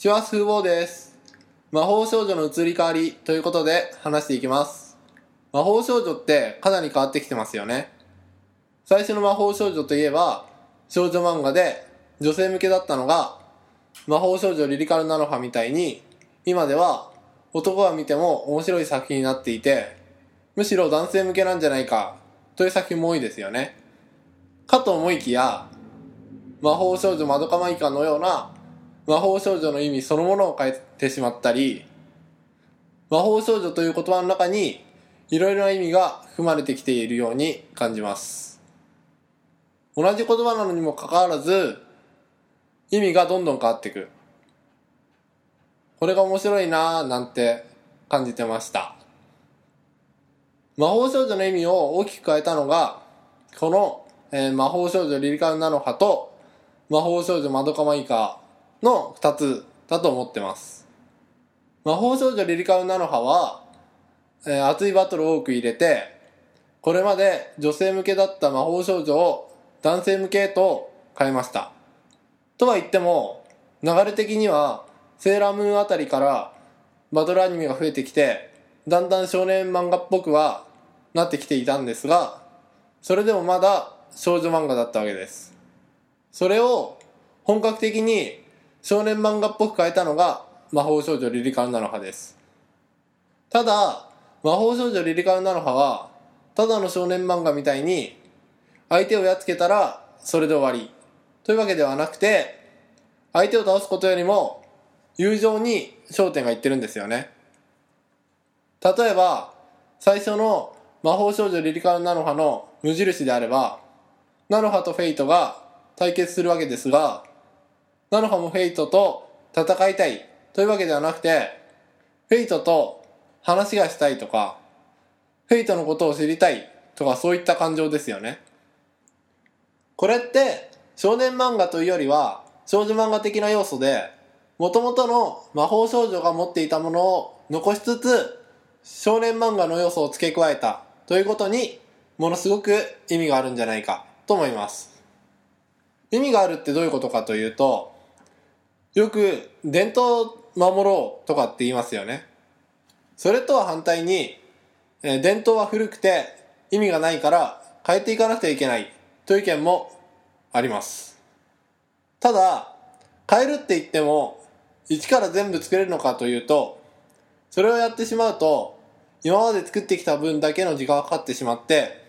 シワス風貌です。魔法少女の移り変わりということで話していきます。魔法少女ってかなり変わってきてますよね。最初の魔法少女といえば少女漫画で女性向けだったのが、魔法少女リリカルなのはみたいに今では男が見ても面白い作品になっていて、むしろ男性向けなんじゃないかという作品も多いですよね。かと思いきや、魔法少女まどかマギカのような魔法少女の意味そのものを変えてしまったり、魔法少女という言葉の中にいろいろな意味が含まれてきているように感じます。同じ言葉なのにもかかわらず意味がどんどん変わっていく、これが面白いなぁなんて感じてました。魔法少女の意味を大きく変えたのがこの、魔法少女リリカルなのはと魔法少女まどかマギカの2つだと思ってます。魔法少女リリカルなのはは、熱いバトルを多く入れて、これまで女性向けだった魔法少女を男性向けと変えました。とは言っても流れ的にはセーラームーンあたりからバトルアニメが増えてきて、だんだん少年漫画っぽくはなってきていたんですが、それでもまだ少女漫画だったわけです。それを本格的に少年漫画っぽく変えたのが魔法少女リリカルなのはです。ただ魔法少女リリカルなのははただの少年漫画みたいに相手をやっつけたらそれで終わりというわけではなくて、相手を倒すことよりも友情に焦点がいってるんですよね。例えば最初の魔法少女リリカルなのはの無印であれば、なのはとフェイトが対決するわけですが、なのはもフェイトと戦いたいというわけではなくて、フェイトと話がしたいとか、フェイトのことを知りたいとか、そういった感情ですよね。これって少年漫画というよりは少女漫画的な要素で、元々の魔法少女が持っていたものを残しつつ少年漫画の要素を付け加えたということにものすごく意味があるんじゃないかと思います。意味があるってどういうことかというと、よく伝統を守ろうとかって言いますよね。それとは反対に、伝統は古くて意味がないから変えていかなくてはいけないという意見もあります。ただ変えるって言っても一から全部作れるのかというと、それをやってしまうと今まで作ってきた分だけの時間がかかってしまって、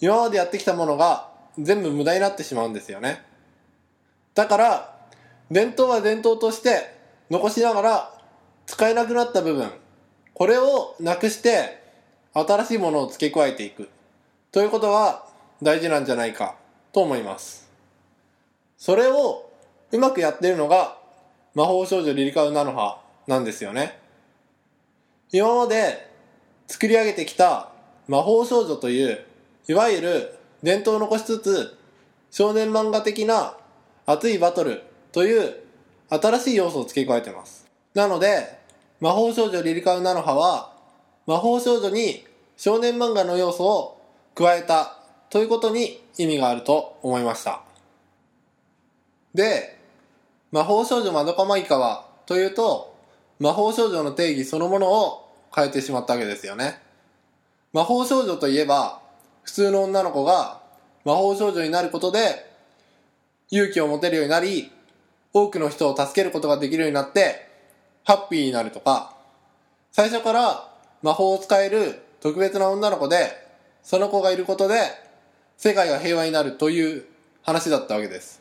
今までやってきたものが全部無駄になってしまうんですよね。だから伝統は伝統として残しながら使えなくなった部分、これをなくして新しいものを付け加えていくということが大事なんじゃないかと思います。それをうまくやっているのが魔法少女リリカルなのはなんですよね。今まで作り上げてきた魔法少女といういわゆる伝統を残しつつ少年漫画的な熱いバトルという新しい要素を付け加えてます。なので魔法少女リリカルなのはは魔法少女に少年漫画の要素を加えたということに意味があると思いました。で、魔法少女まどかマギカはというと、魔法少女の定義そのものを変えてしまったわけですよね。魔法少女といえば普通の女の子が魔法少女になることで勇気を持てるようになり、多くの人を助けることができるようになってハッピーになるとか、最初から魔法を使える特別な女の子でその子がいることで世界が平和になるという話だったわけです。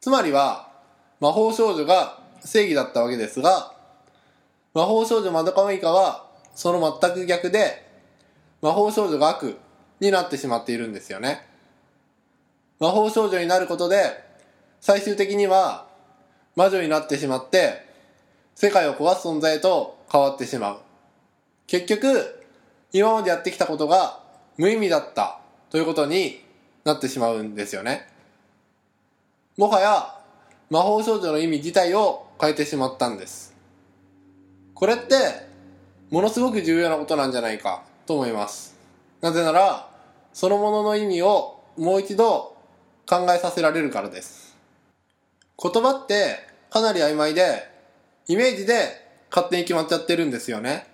つまりは魔法少女が正義だったわけですが、魔法少女まどかマギカはその全く逆で、魔法少女が悪になってしまっているんですよね。魔法少女になることで最終的には魔女になってしまって世界を壊す存在へと変わってしまう。結局今までやってきたことが無意味だったということになってしまうんですよね。もはや魔法少女の意味自体を変えてしまったんです。これってものすごく重要なことなんじゃないかと思います。なぜならそのものの意味をもう一度考えさせられるからです。言葉ってかなり曖昧でイメージで勝手に決まっちゃってるんですよね。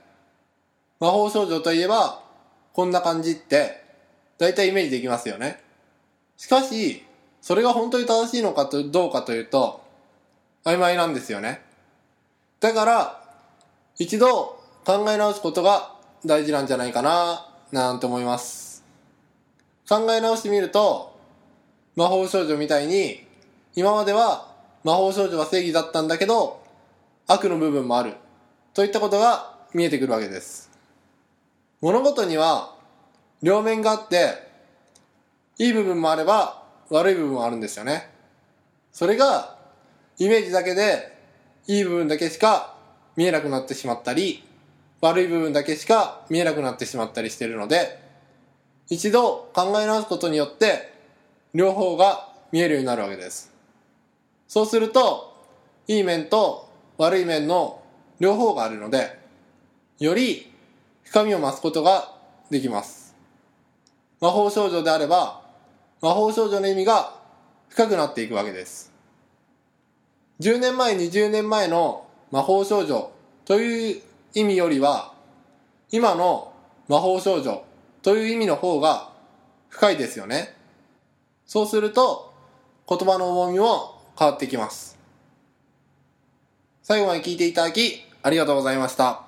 魔法少女といえばこんな感じってだいたいイメージできますよね。しかしそれが本当に正しいのかどうかというと曖昧なんですよね。だから一度考え直すことが大事なんじゃないかななんて思います。考え直してみると、魔法少女みたいに今までは魔法少女は正義だったんだけど悪の部分もあるといったことが見えてくるわけです。物事には両面があっていい部分もあれば悪い部分もあるんですよね。それがイメージだけでいい部分だけしか見えなくなってしまったり悪い部分だけしか見えなくなってしまったりしているので、一度考え直すことによって両方が見えるようになるわけです。そうするといい面と悪い面の両方があるので、より深みを増すことができます。魔法少女であれば魔法少女の意味が深くなっていくわけです。10年前20年前の魔法少女という意味よりは今の魔法少女という意味の方が深いですよね。そうすると言葉の重みも変わってきます。最後まで聞いていただきありがとうございました。